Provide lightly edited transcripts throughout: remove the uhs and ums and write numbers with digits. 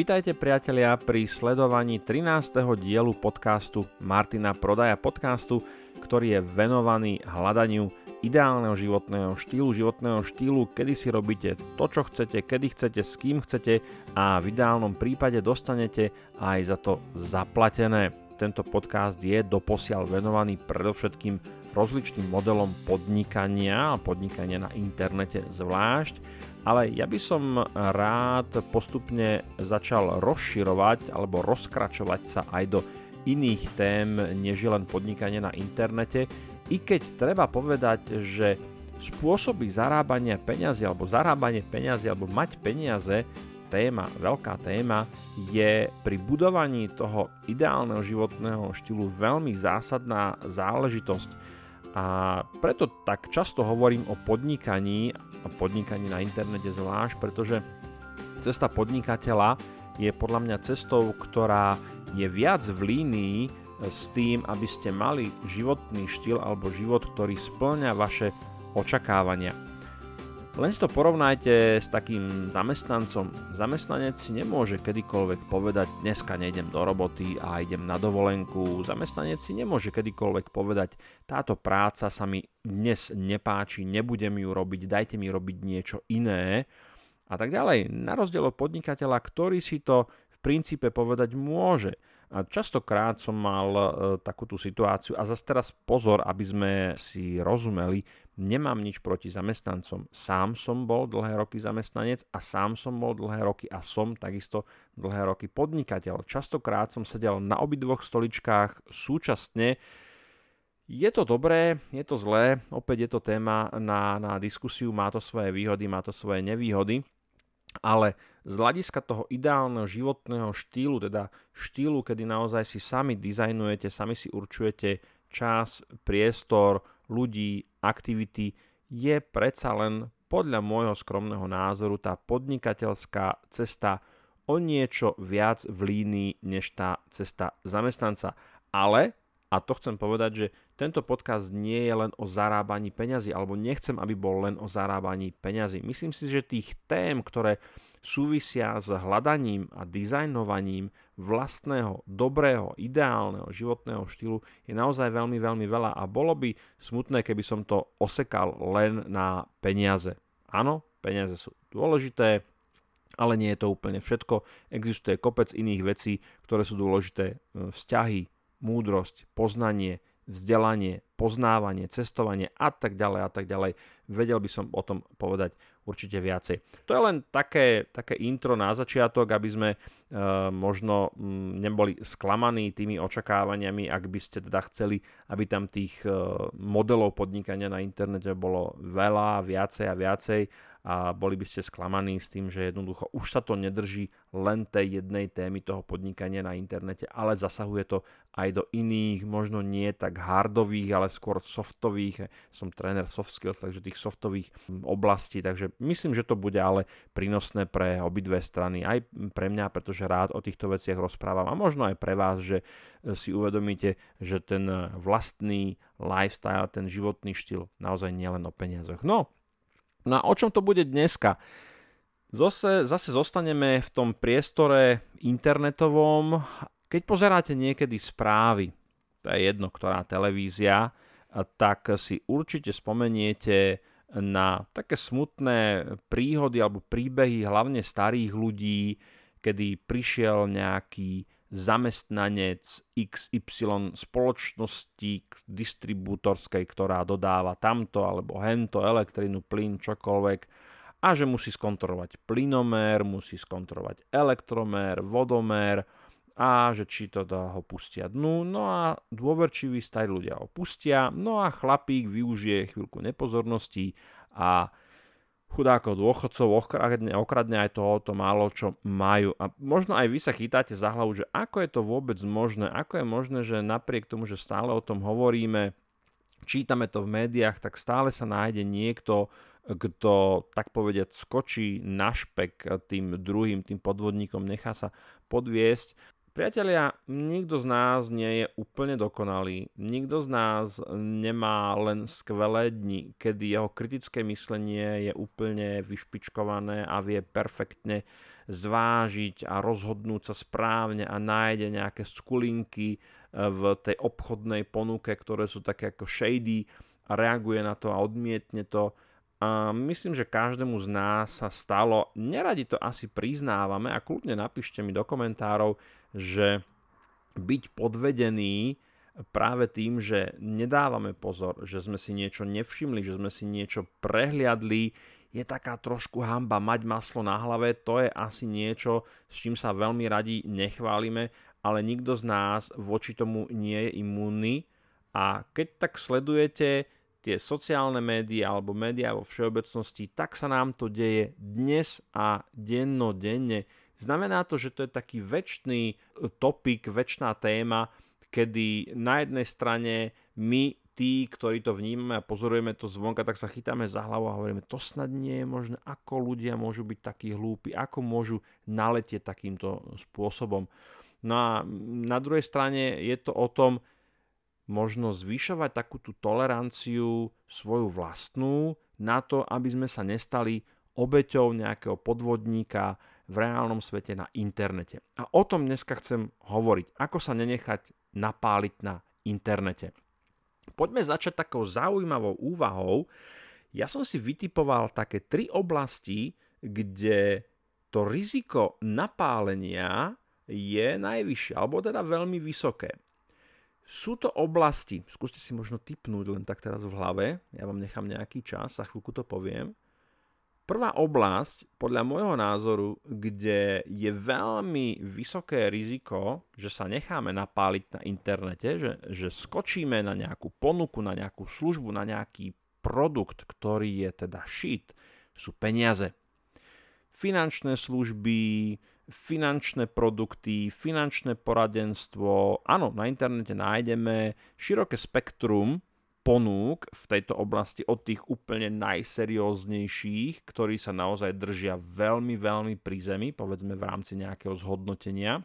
Vítajte priatelia pri sledovaní 13. dielu podcastu Martina Prodaja, podcastu, ktorý je venovaný hľadaniu ideálneho životného štýlu, kedy si robíte to, čo chcete, kedy chcete, s kým chcete a v ideálnom prípade dostanete aj za to zaplatené. Tento podcast je doposiaľ venovaný predovšetkým rozličným modelom podnikania na internete zvlášť. Ale ja by som rád postupne začal rozširovať alebo rozkračovať sa aj do iných tém, než len podnikanie na internete. I keď treba povedať, že spôsoby zarábania peňazí alebo mať peniaze, veľká téma, je pri budovaní toho ideálneho životného štýlu veľmi zásadná záležitosť. A preto tak často hovorím o podnikaní na internete zvlášť, pretože cesta podnikateľa je podľa mňa cestou, ktorá je viac v línii s tým, aby ste mali životný štýl alebo život, ktorý spĺňa vaše očakávania. Len si to porovnajte s takým zamestnancom. Zamestnanec si nemôže kedykoľvek povedať, dneska nejdem do roboty a idem na dovolenku. Zamestnanec si nemôže kedykoľvek povedať, táto práca sa mi dnes nepáči, nebudem ju robiť, dajte mi robiť niečo iné a tak ďalej. Na rozdiel od podnikateľa, ktorý si to v princípe povedať môže. A častokrát som mal takúto situáciu a zase teraz pozor, aby sme si rozumeli, nemám nič proti zamestnancom. Sám som bol dlhé roky zamestnanec a sám som bol dlhé roky a som takisto dlhé roky podnikateľ. Častokrát som sedel na obidvoch stoličkách súčasne. Je to dobré, je to zlé, opäť je to téma na diskusiu, má to svoje výhody, má to svoje nevýhody. Ale z hľadiska toho ideálneho životného štýlu, teda štýlu, kedy naozaj si sami dizajnujete, sami si určujete čas, priestor, ľudí, aktivity, je predsa len podľa môjho skromného názoru tá podnikateľská cesta o niečo viac v línii než tá cesta zamestnanca. Ale, a to chcem povedať, že tento podcast nie je len o zarábaní peňazí, alebo nechcem, aby bol len o zarábaní peňazí. Myslím si, že tých tém, ktoré súvisia s hľadaním a dizajnovaním vlastného, dobrého, ideálneho životného štýlu je naozaj veľmi, veľmi veľa a bolo by smutné, keby som to osekal len na peniaze. Áno, peniaze sú dôležité, ale nie je to úplne všetko. Existuje kopec iných vecí, ktoré sú dôležité. Vzťahy, múdrosť, poznanie, vzdelanie, poznávanie, cestovanie a tak ďalej. Vedel by som o tom povedať určite viacej. To je len také intro na začiatok, aby sme možno neboli sklamaní tými očakávaniami, ak by ste teda chceli, aby tam tých modelov podnikania na internete bolo veľa, viacej a boli by ste sklamaní s tým, že jednoducho už sa to nedrží len tej jednej témy toho podnikania na internete, ale zasahuje to aj do iných, možno nie tak hardových, ale skôr softových. Som tréner soft skills, takže tých softových oblastí, takže myslím, že to bude ale prínosné pre obidve strany, aj pre mňa, pretože rád o týchto veciach rozprávam a možno aj pre vás, že si uvedomíte, že ten vlastný lifestyle, ten životný štýl naozaj nie len o peniazoch. No a o čom to bude dneska? Zase zostaneme v tom priestore internetovom. Keď pozeráte niekedy správy, to je jedno, ktorá televízia, tak si určite spomeniete na také smutné príhody alebo príbehy hlavne starých ľudí, kedy prišiel nejaký zamestnanec XY spoločnosti distribútorskej, ktorá dodáva tamto alebo hento, elektrinu, plyn, čokoľvek a že musí skontrolovať plynomér, musí skontrolovať elektromér, vodomér a že či to ho pustia dnu. No a dôverčiví starí ľudia ho pustia, no a chlapík využije chvíľku nepozornosti a chudákov dôchodcov okradne aj tohoto málo, čo majú. A možno aj vy sa chytáte za hlavu, že ako je to vôbec možné, ako je možné, že napriek tomu, že stále o tom hovoríme, čítame to v médiách, tak stále sa nájde niekto, kto, tak povediať, skočí na špek tým druhým, tým podvodníkom, nechá sa podviesť. Priatelia, nikto z nás nie je úplne dokonalý, nikto z nás nemá len skvelé dni, kedy jeho kritické myslenie je úplne vyšpičkované a vie perfektne zvážiť a rozhodnúť sa správne a nájde nejaké skulinky v tej obchodnej ponuke, ktoré sú také ako shady a reaguje na to a odmietne to. A myslím, že každému z nás sa stalo, neradi to asi priznávame a kľudne napíšte mi do komentárov, že byť podvedený práve tým, že nedávame pozor, že sme si niečo nevšimli, že sme si niečo prehliadli, je taká trošku hanba. Mať maslo na hlave, to je asi niečo, s čím sa veľmi radi nechválime, ale nikto z nás voči tomu nie je imúnny. A keď tak sledujete tie sociálne médiá alebo médiá vo všeobecnosti, tak sa nám to deje dnes a dennodenne. Znamená to, že to je taký večný topik, večná téma, kedy na jednej strane my, tí, ktorí to vnímame a pozorujeme to zvonka, tak sa chytáme za hlavu a hovoríme, to snad nie je možné, ako ľudia môžu byť takí hlúpi, ako môžu naletieť takýmto spôsobom. No a na druhej strane je to o tom, možno zvyšovať takúto toleranciu svoju vlastnú na to, aby sme sa nestali obeťou nejakého podvodníka v reálnom svete na internete. A o tom dneska chcem hovoriť, ako sa nenechať napáliť na internete. Poďme začať takou zaujímavou úvahou. Ja som si vytipoval také 3 oblasti, kde to riziko napálenia je najvyššie, alebo teda veľmi vysoké. Sú to oblasti, skúste si možno tipnúť len tak teraz v hlave, ja vám nechám nejaký čas, za chvíľku to poviem. Prvá oblasť, podľa môjho názoru, kde je veľmi vysoké riziko, že sa necháme napáliť na internete, že skočíme na nejakú ponuku, na nejakú službu, na nejaký produkt, ktorý je teda shit, sú peniaze. Finančné služby, finančné produkty, finančné poradenstvo. Áno, na internete nájdeme široké spektrum ponúk v tejto oblasti od tých úplne najserióznejších, ktorí sa naozaj držia veľmi, veľmi pri zemi, povedzme v rámci nejakého zhodnotenia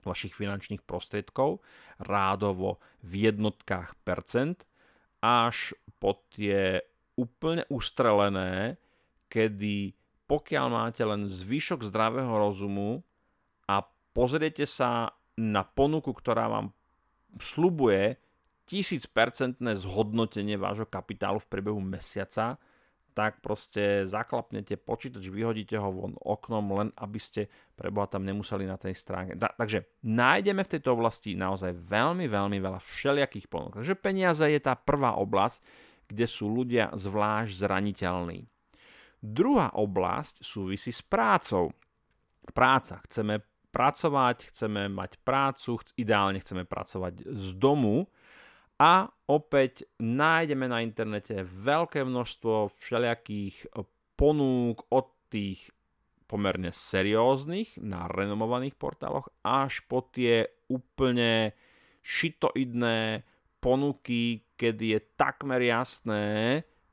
vašich finančných prostriedkov, rádovo v jednotkách percent, až po tie úplne ustrelené, kedy pokiaľ máte len zvyšok zdravého rozumu a pozriete sa na ponuku, ktorá vám sľubuje 1000% zhodnotenie vášho kapitálu v priebehu mesiaca, tak proste zaklapnete počítač, vyhodíte ho von oknom, len aby ste preboha tam nemuseli na tej stránke. Takže nájdeme v tejto oblasti naozaj veľmi, veľmi veľa všelijakých ponúk. Takže peniaze je tá prvá oblasť, kde sú ľudia zvlášť zraniteľní. Druhá oblasť súvisí s prácou. Práca. Chceme pracovať, chceme mať prácu, ideálne chceme pracovať z domu a opäť nájdeme na internete veľké množstvo všelijakých ponúk od tých pomerne serióznych na renomovaných portáloch až po tie úplne šitoidné ponuky, kedy je takmer jasné,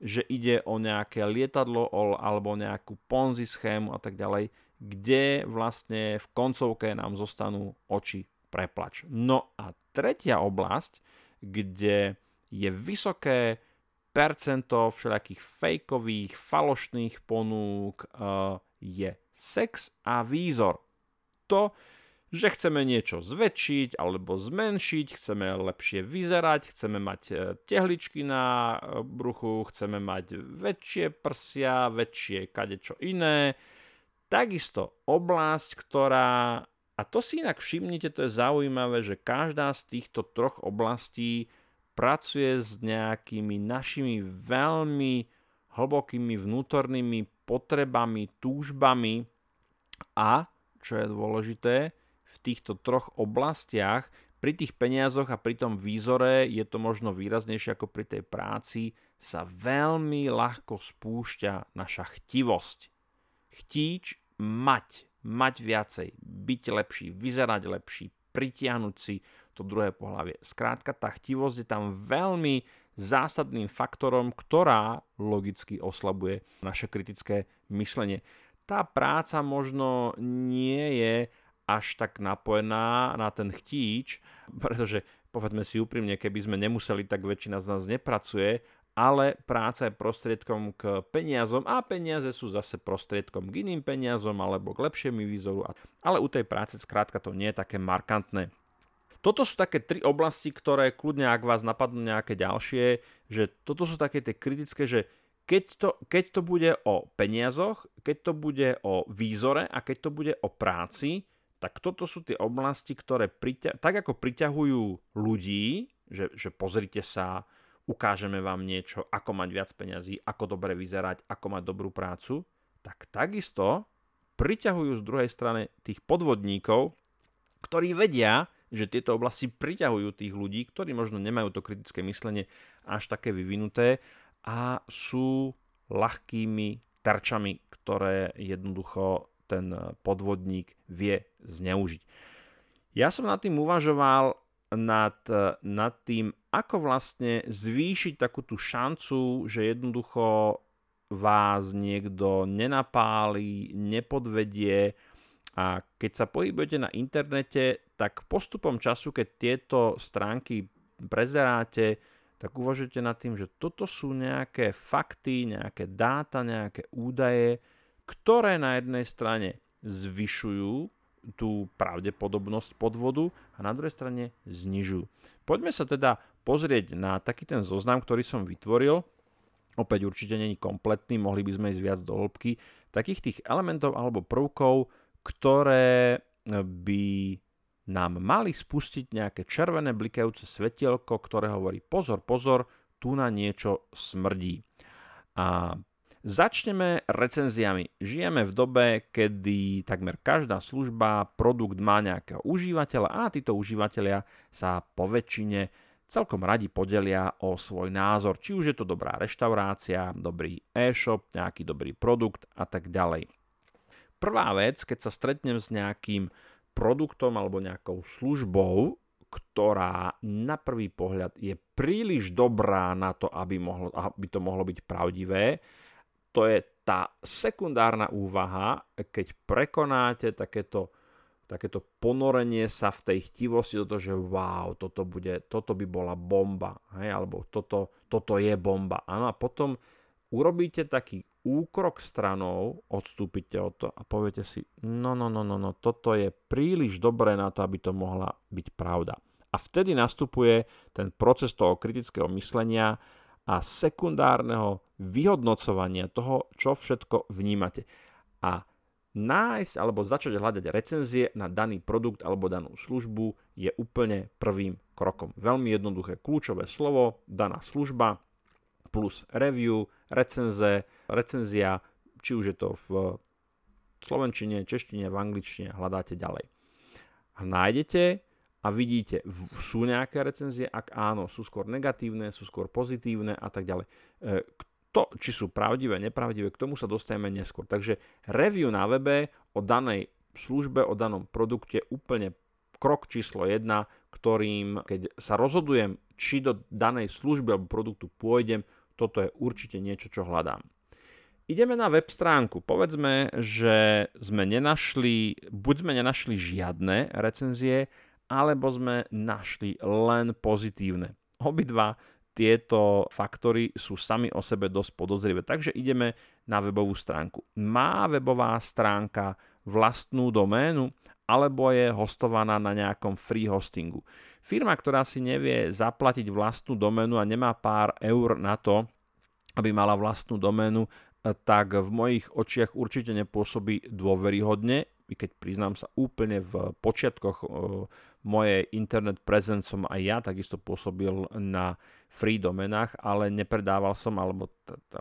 že ide o nejaké lietadlo alebo nejakú ponzi schému a tak ďalej, kde vlastne v koncovke nám zostanú oči preplač. No a tretia oblasť, kde je vysoké percento všelijakých fejkových, falošných ponúk, je sex a výzor. To, že chceme niečo zväčšiť alebo zmenšiť, chceme lepšie vyzerať, chceme mať tehličky na bruchu, chceme mať väčšie prsia, väčšie kadečo iné. Takisto oblasť, ktorá, a to si inak všimnite, to je zaujímavé, že každá z týchto 3 oblastí pracuje s nejakými našimi veľmi hlbokými vnútornými potrebami, túžbami a, čo je dôležité, v týchto 3 oblastiach, pri tých peniazoch a pri tom výzore je to možno výraznejšie ako pri tej práci, sa veľmi ľahko spúšťa naša chtivosť. Chtíč mať viacej, byť lepší, vyzerať lepší, pritiahnuť si to druhé pohlavie. Skrátka, tá chtivosť je tam veľmi zásadným faktorom, ktorá logicky oslabuje naše kritické myslenie. Tá práca možno nie je až tak napojená na ten chtíč, pretože povedzme si úprimne, keby sme nemuseli, tak väčšina z nás nepracuje ale práca je prostriedkom k peniazom a peniaze sú zase prostriedkom k iným peniazom alebo k lepšiemu výzoru. Ale u tej práce skrátka to nie je také markantné. Toto sú také tri oblasti, ktoré kľudne, ak vás napadnú nejaké ďalšie, že toto sú také tie kritické, že keď to bude o peniazoch, keď to bude o výzore a keď to bude o práci, tak toto sú tie oblasti, ktoré tak ako priťahujú ľudí, že pozrite sa, ukážeme vám niečo, ako mať viac peňazí, ako dobre vyzerať, ako mať dobrú prácu, tak takisto priťahujú z druhej strany tých podvodníkov, ktorí vedia, že tieto oblasti priťahujú tých ľudí, ktorí možno nemajú to kritické myslenie až také vyvinuté a sú ľahkými terčami, ktoré jednoducho ten podvodník vie zneužiť. Ja som nad tým uvažoval, nad tým, ako vlastne zvýšiť takú tú šancu, že jednoducho vás niekto nenapáli, nepodvedie. A keď sa pohybujete na internete, tak postupom času, keď tieto stránky prezeráte, tak uvažujte nad tým, že toto sú nejaké fakty, nejaké dáta, nejaké údaje, ktoré na jednej strane zvyšujú tú pravdepodobnosť podvodu a na druhej strane znižujú. Poďme sa teda pozrieť na taký ten zoznam, ktorý som vytvoril. Opäť určite nie je kompletný, mohli by sme ísť viac do hĺbky. Takých tých elementov alebo prvkov, ktoré by nám mali spustiť nejaké červené blikajúce svetielko, ktoré hovorí pozor, pozor, tu na niečo smrdí. A začneme recenziami. Žijeme v dobe, kedy takmer každá služba, produkt má nejakého užívateľa a títo užívateľia sa po väčšine celkom radi podelia o svoj názor. Či už je to dobrá reštaurácia, dobrý e-shop, nejaký dobrý produkt a tak ďalej. Prvá vec, keď sa stretnem s nejakým produktom alebo nejakou službou, ktorá na prvý pohľad je príliš dobrá na to, aby to mohlo byť pravdivé, to je tá sekundárna úvaha, keď prekonáte takéto ponorenie sa v tej chtivosti do toho, že wow, toto by bola bomba, hej, alebo toto je bomba. Áno, a potom urobíte taký úkrok stranou, odstúpite od toho a poviete si, no, toto je príliš dobré na to, aby to mohla byť pravda. A vtedy nastupuje ten proces toho kritického myslenia a sekundárneho vyhodnocovania toho, čo všetko vnímate. A nájsť alebo začať hľadať recenzie na daný produkt alebo danú službu je úplne prvým krokom. Veľmi jednoduché kľúčové slovo, daná služba, plus review, recenzia, či už je to v slovenčine, češtine, v angličtine, hľadáte ďalej. Nájdete a vidíte, sú nejaké recenzie, ak áno, sú skôr negatívne, sú skôr pozitívne a tak ďalej. To, či sú pravdivé, nepravdivé, k tomu sa dostaneme neskôr. Takže review na webe o danej službe, o danom produkte úplne krok číslo 1, ktorým, keď sa rozhodujem, či do danej služby alebo produktu pôjdem, toto je určite niečo, čo hľadám. Ideme na web stránku. Povedzme, že sme nenašli žiadne recenzie, alebo sme našli len pozitívne. Obidva tieto faktory sú sami o sebe dosť podozrivé. Takže ideme na webovú stránku. Má webová stránka vlastnú doménu, alebo je hostovaná na nejakom free hostingu. Firma, ktorá si nevie zaplatiť vlastnú doménu a nemá pár eur na to, aby mala vlastnú doménu, tak v mojich očiach určite nepôsobí dôveryhodne. I keď priznám sa, úplne v počiatkoch mojej internet presence som aj ja takisto pôsobil na free domenách, ale nepredával som, alebo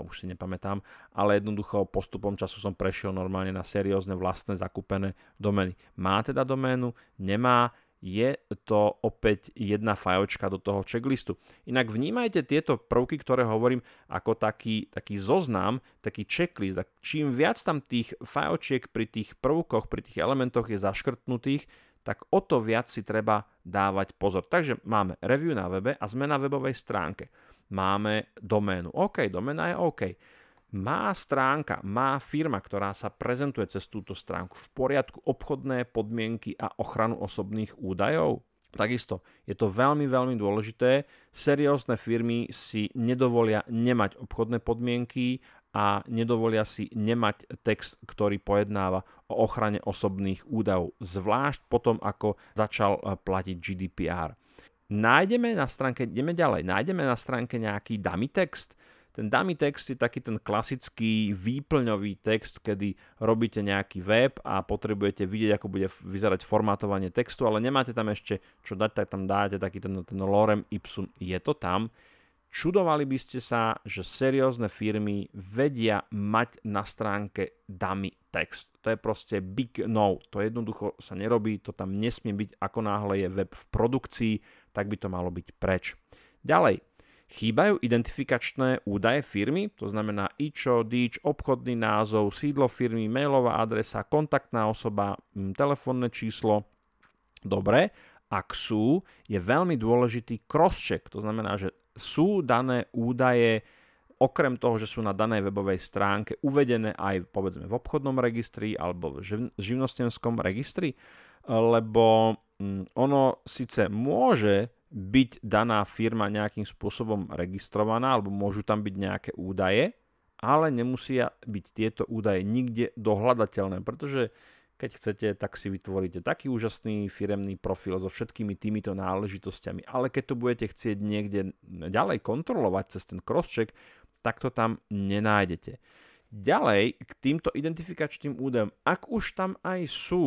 už si nepamätám, ale jednoducho postupom času som prešiel normálne na seriózne vlastné zakúpené domény. Má teda doménu? Nemá? Je to opäť jedna fajočka do toho checklistu. Inak vnímajte tieto prvky, ktoré hovorím, ako taký zoznam, taký checklist. Čím viac tam tých fajočiek pri tých prvkoch, pri tých elementoch je zaškrtnutých, tak o to viac si treba dávať pozor. Takže máme review na webe a sme na webovej stránke. Máme doménu. OK, doména je OK. Má stránka, má firma, ktorá sa prezentuje cez túto stránku v poriadku obchodné podmienky a ochranu osobných údajov? Takisto je to veľmi, veľmi dôležité. Seriózne firmy si nedovolia nemať obchodné podmienky a nedovolia si nemať text, ktorý pojednáva o ochrane osobných údajov, zvlášť potom, ako začal platiť GDPR. Nájdeme na stránke nejaký dummy text. Ten dummy text je taký ten klasický výplňový text, kedy robíte nejaký web a potrebujete vidieť, ako bude vyzerať formátovanie textu, ale nemáte tam ešte čo dať, tak tam dáte taký ten lorem ipsum. Je to tam. Čudovali by ste sa, že seriózne firmy vedia mať na stránke dummy text. To je proste big no. To jednoducho sa nerobí, to tam nesmie byť, ako náhle je web v produkcii, tak by to malo byť preč. Ďalej, chýbajú identifikačné údaje firmy, to znamená IČO, DIČ, obchodný názov, sídlo firmy, mailová adresa, kontaktná osoba, telefónne číslo. Dobre, ak sú, je veľmi dôležitý crosscheck, to znamená, že sú dané údaje, okrem toho, že sú na danej webovej stránke, uvedené aj povedzme v obchodnom registri alebo v živnostenskom registri, lebo ono síce môže byť daná firma nejakým spôsobom registrovaná alebo môžu tam byť nejaké údaje, ale nemusia byť tieto údaje nikde dohľadateľné, pretože keď chcete, tak si vytvoríte taký úžasný firemný profil so všetkými týmito náležitosťami. Ale keď to budete chcieť niekde ďalej kontrolovať cez ten crosscheck, tak to tam nenájdete. Ďalej, k týmto identifikačným údajom, ak už tam aj sú,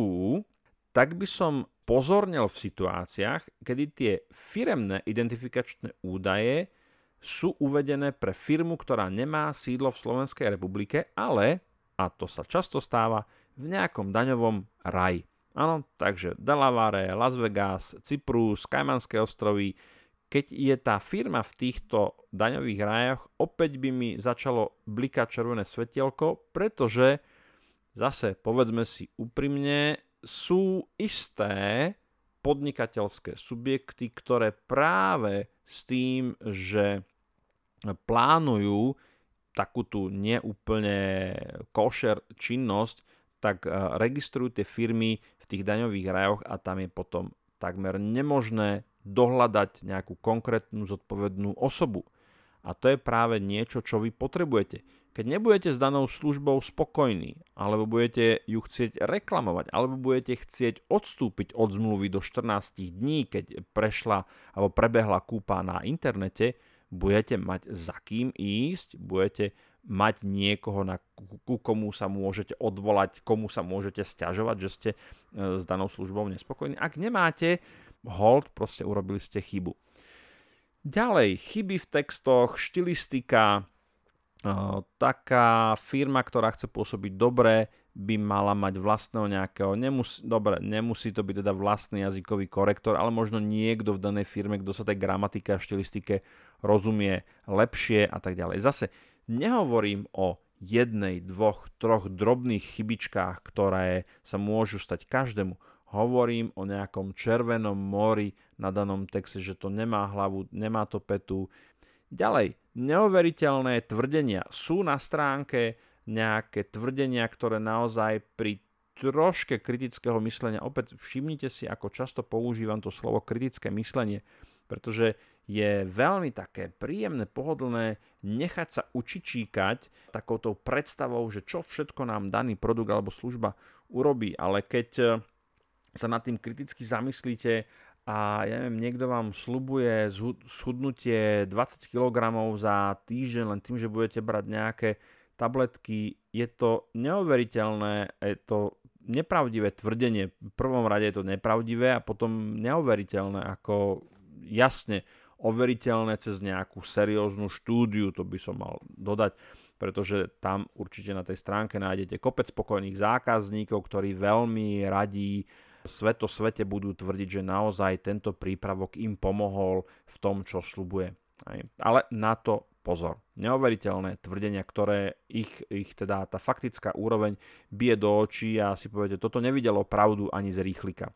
tak by som pozornil v situáciách, kedy tie firemné identifikačné údaje sú uvedené pre firmu, ktorá nemá sídlo v Slovenskej republike, ale, a to sa často stáva, v nejakom daňovom raji. Áno, takže Delaware, Las Vegas, Cyprus, Kajmanské ostrovy. Keď je tá firma v týchto daňových rajoch, opäť by mi začalo blikať červené svetielko, pretože zase, povedzme si úprimne, sú isté podnikateľské subjekty, ktoré práve s tým, že plánujú takú tú neúplne košer činnosť, tak registrujú tie firmy v tých daňových rajoch a tam je potom takmer nemožné dohľadať nejakú konkrétnu zodpovednú osobu. A to je práve niečo, čo vy potrebujete. Keď nebudete s danou službou spokojní, alebo budete ju chcieť reklamovať, alebo budete chcieť odstúpiť od zmluvy do 14 dní, keď prešla alebo prebehla kúpa na internete, budete mať za kým ísť, budete mať niekoho, ku komu sa môžete odvolať, komu sa môžete sťažovať, že ste s danou službou nespokojní. Ak nemáte, hold, proste urobili ste chybu. Ďalej, chyby v textoch, štilistika. Taká firma, ktorá chce pôsobiť dobre, by mala mať vlastného nejakého, nemusí to byť teda vlastný jazykový korektor, ale možno niekto v danej firme, kto sa tej gramatike a štilistike rozumie lepšie a tak ďalej. Zase, nehovorím o jednej, dvoch, troch drobných chybičkách, ktoré sa môžu stať každému. Hovorím o nejakom červenom mori na danom texte, že to nemá hlavu, nemá to petu. Ďalej, neoveriteľné tvrdenia. Sú na stránke nejaké tvrdenia, ktoré naozaj pri troške kritického myslenia, opäť všimnite si, ako často používam to slovo kritické myslenie, pretože je veľmi také príjemné, pohodlné nechať sa učičíkať takouto predstavou, že čo všetko nám daný produkt alebo služba urobí. Ale keď sa nad tým kriticky zamyslíte a ja neviem, niekto vám sľubuje schudnutie 20 kg za týždeň len tým, že budete brať nejaké tabletky, je to neuveriteľné, je to nepravdivé tvrdenie. V prvom rade je to nepravdivé a potom neuveriteľné, ako jasne overiteľné cez nejakú serióznu štúdiu, to by som mal dodať, pretože tam určite na tej stránke nájdete kopec spokojných zákazníkov, ktorí veľmi radí svete budú tvrdiť, že naozaj tento prípravok im pomohol v tom, čo sľubuje. Ale na to pozor. Neoveriteľné tvrdenia, ktoré ich teda tá faktická úroveň bije do očí a si poviete, toto nevidelo pravdu ani z rýchlika.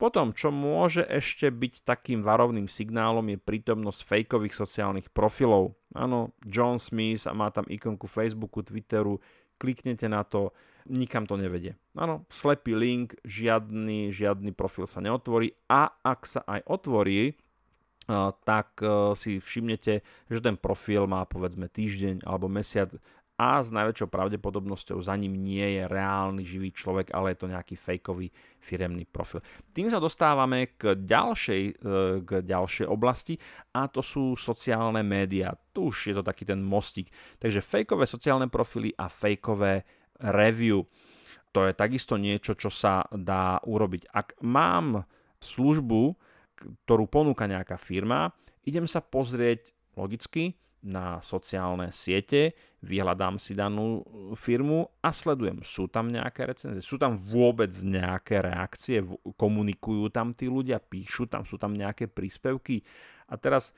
Potom, čo môže ešte byť takým varovným signálom, je prítomnosť fejkových sociálnych profilov. Áno, John Smith a má tam ikonku Facebooku, Twitteru, kliknete na to, nikam to nevedie. Áno, slepý link, žiadny profil sa neotvorí a ak sa aj otvorí, tak si všimnete, že ten profil má povedzme týždeň alebo mesiac a s najväčšou pravdepodobnosťou za ním nie je reálny živý človek, ale je to nejaký fejkový firemný profil. Tým sa dostávame k ďalšej oblasti a to sú sociálne médiá. Tu už je to taký ten mostík. Takže fejkové sociálne profily a fejkové review. To je takisto niečo, čo sa dá urobiť. Ak mám službu, ktorú ponúka nejaká firma, idem sa pozrieť logicky na sociálne siete, vyhľadám si danú firmu a sledujem, sú tam nejaké recenzie, sú tam vôbec nejaké reakcie, komunikujú tam tí ľudia, píšu tam, sú tam nejaké príspevky a teraz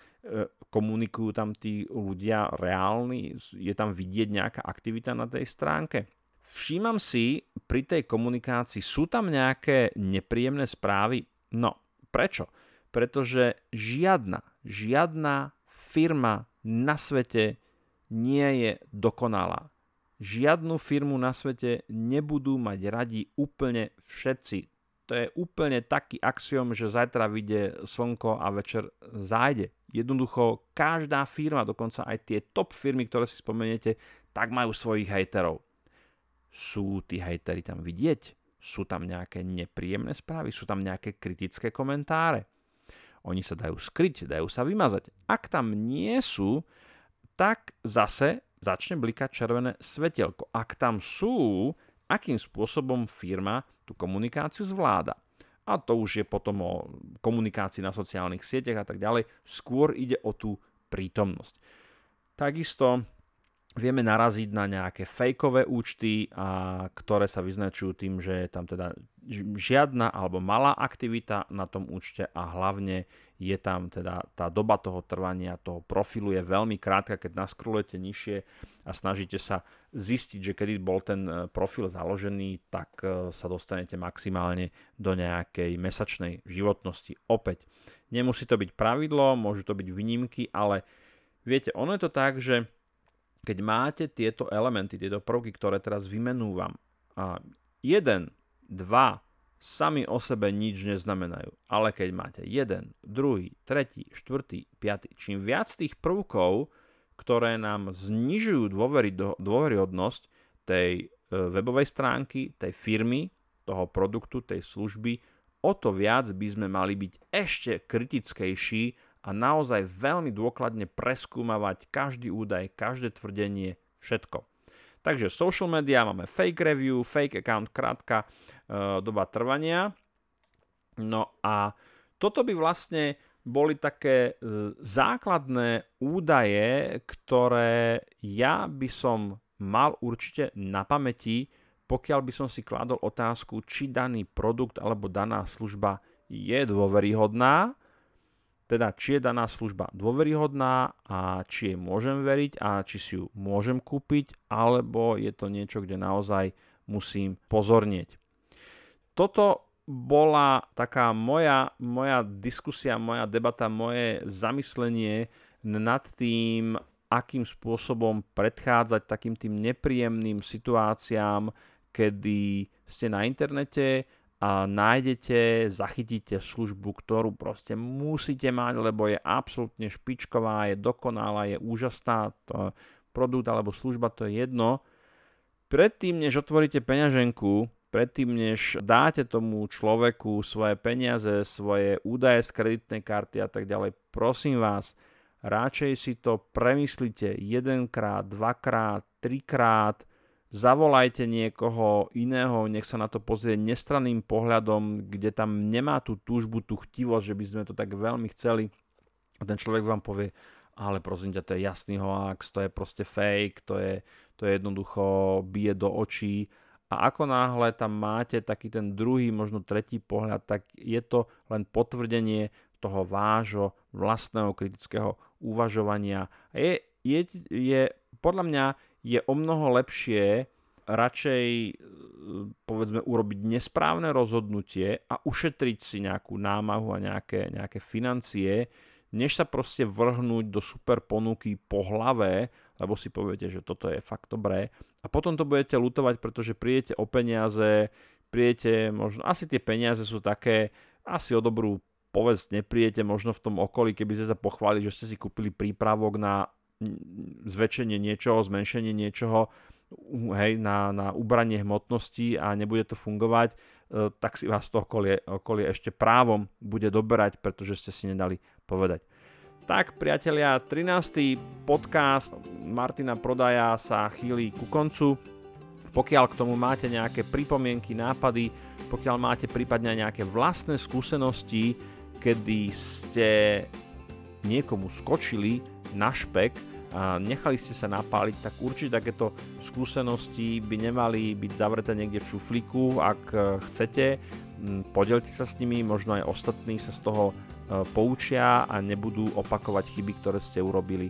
komunikujú tam tí ľudia reálni, je tam vidieť nejaká aktivita na tej stránke. Všímam si pri tej komunikácii, sú tam nejaké nepríjemné správy? No, prečo? Pretože žiadna firma na svete nie je dokonalá. Žiadnu firmu na svete nebudú mať radi úplne všetci. To je úplne taký axiom, že zajtra vyjde slnko a večer zájde. Jednoducho každá firma, dokonca aj tie top firmy, ktoré si spomeniete, tak majú svojich hejterov. Sú tí hejteri tam vidieť? Sú tam nejaké nepríjemné správy? Sú tam nejaké kritické komentáre? Oni sa dajú skryť, dajú sa vymazať. Ak tam nie sú, tak zase začne blikať červené svetelko. Ak tam sú, akým spôsobom firma tú komunikáciu zvláda. A to už je potom o komunikácii na sociálnych sieťach a tak ďalej. Skôr ide o tú prítomnosť. Takisto vieme naraziť na nejaké fejkové účty, ktoré sa vyznačujú tým, že je tam teda žiadna alebo malá aktivita na tom účte a hlavne je tam teda tá doba toho trvania, toho profilu je veľmi krátka, keď naskrolujete nižšie a snažíte sa zistiť, že kedy bol ten profil založený, tak sa dostanete maximálne do nejakej mesačnej životnosti. Opäť, nemusí to byť pravidlo, môžu to byť výnimky, ale viete, ono je to tak, že keď máte tieto elementy, tieto prvky, ktoré teraz vymenúvam, a 1, 2 sami o sebe nič neznamenajú. Ale keď máte 1, 2, 3, 4, 5, čím viac tých prvkov, ktoré nám znižujú dôveryhodnosť tej webovej stránky, tej firmy, toho produktu, tej služby, o to viac by sme mali byť ešte kritickejší a naozaj veľmi dôkladne preskúmavať každý údaj, každé tvrdenie, všetko. Takže social media, máme fake review, fake account, krátka doba trvania. No a toto by vlastne boli také základné údaje, ktoré ja by som mal určite na pamäti, pokiaľ by som si kladol otázku, či daný produkt alebo daná služba je dôveryhodná, teda či je daná služba dôveryhodná a či jej môžem veriť a či si ju môžem kúpiť, alebo je to niečo, kde naozaj musím pozornieť. Toto bola taká moja diskusia, moja debata, moje zamyslenie nad tým, akým spôsobom predchádzať takým tým nepríjemným situáciám, kedy ste na internete a nájdete, zachytíte službu, ktorú proste musíte mať, lebo je absolútne špičková, je dokonalá, je úžasná, to produkt alebo služba, to je jedno. Predtým, než otvoríte peňaženku, predtým, než dáte tomu človeku svoje peniaze, svoje údaje z kreditnej karty a tak ďalej, prosím vás, radšej si to premyslite 1-krát, 2-krát, 3-krát, zavolajte niekoho iného, nech sa na to pozrie nestranným pohľadom, kde tam nemá tú túžbu, tú chtivosť, že by sme to tak veľmi chceli. A ten človek vám povie, ale prosím ťa, to je jasný hoax, to je proste fake, to je jednoducho bije do očí. A ako náhle tam máte taký ten druhý, možno tretí pohľad, tak je to len potvrdenie toho vášho vlastného kritického uvažovania. A je podľa mňa je o mnoho lepšie radšej povedzme urobiť nesprávne rozhodnutie a ušetriť si nejakú námahu a nejaké financie, než sa proste vrhnúť do super ponuky po hlave, lebo si poviete, že toto je fakt dobré. A potom to budete lutovať, pretože prijete o peniaze, prijete možno, asi tie peniaze sú také, asi o dobrú povesť neprijete možno v tom okolí, keby ste sa pochválili, že ste si kúpili prípravok na zväčšenie niečoho, zmenšenie niečoho, hej, na ubranie hmotnosti a nebude to fungovať, tak si vás to okolie ešte právom bude doberať, pretože ste si nedali povedať. Tak priatelia, 13. podcast Martina Prodaja sa chýli ku koncu. Pokiaľ k tomu máte nejaké pripomienky, nápady, pokiaľ máte prípadne nejaké vlastné skúsenosti, kedy ste niekomu skočili na špek a nechali ste sa napáliť, tak určite takéto skúsenosti by nemali byť zavreté niekde v šuflíku. Ak chcete, podelte sa s nimi, možno aj ostatní sa z toho poučia a nebudú opakovať chyby, ktoré ste urobili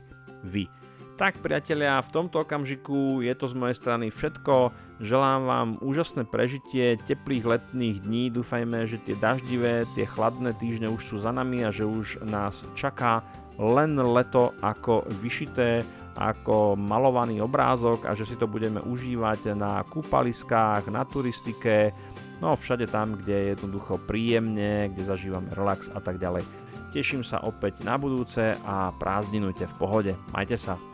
vy. Tak priatelia, v tomto okamžiku je to z mojej strany všetko. Želám vám úžasné prežitie teplých letných dní. Dúfajme, že tie daždivé, tie chladné týždne už sú za nami a že už nás čaká len leto ako vyšité, ako malovaný obrázok a že si to budeme užívať na kúpaliskách, na turistike, no všade tam, kde je jednoducho príjemne, kde zažívame relax a tak ďalej. Teším sa opäť na budúce a prázdninujte v pohode. Majte sa.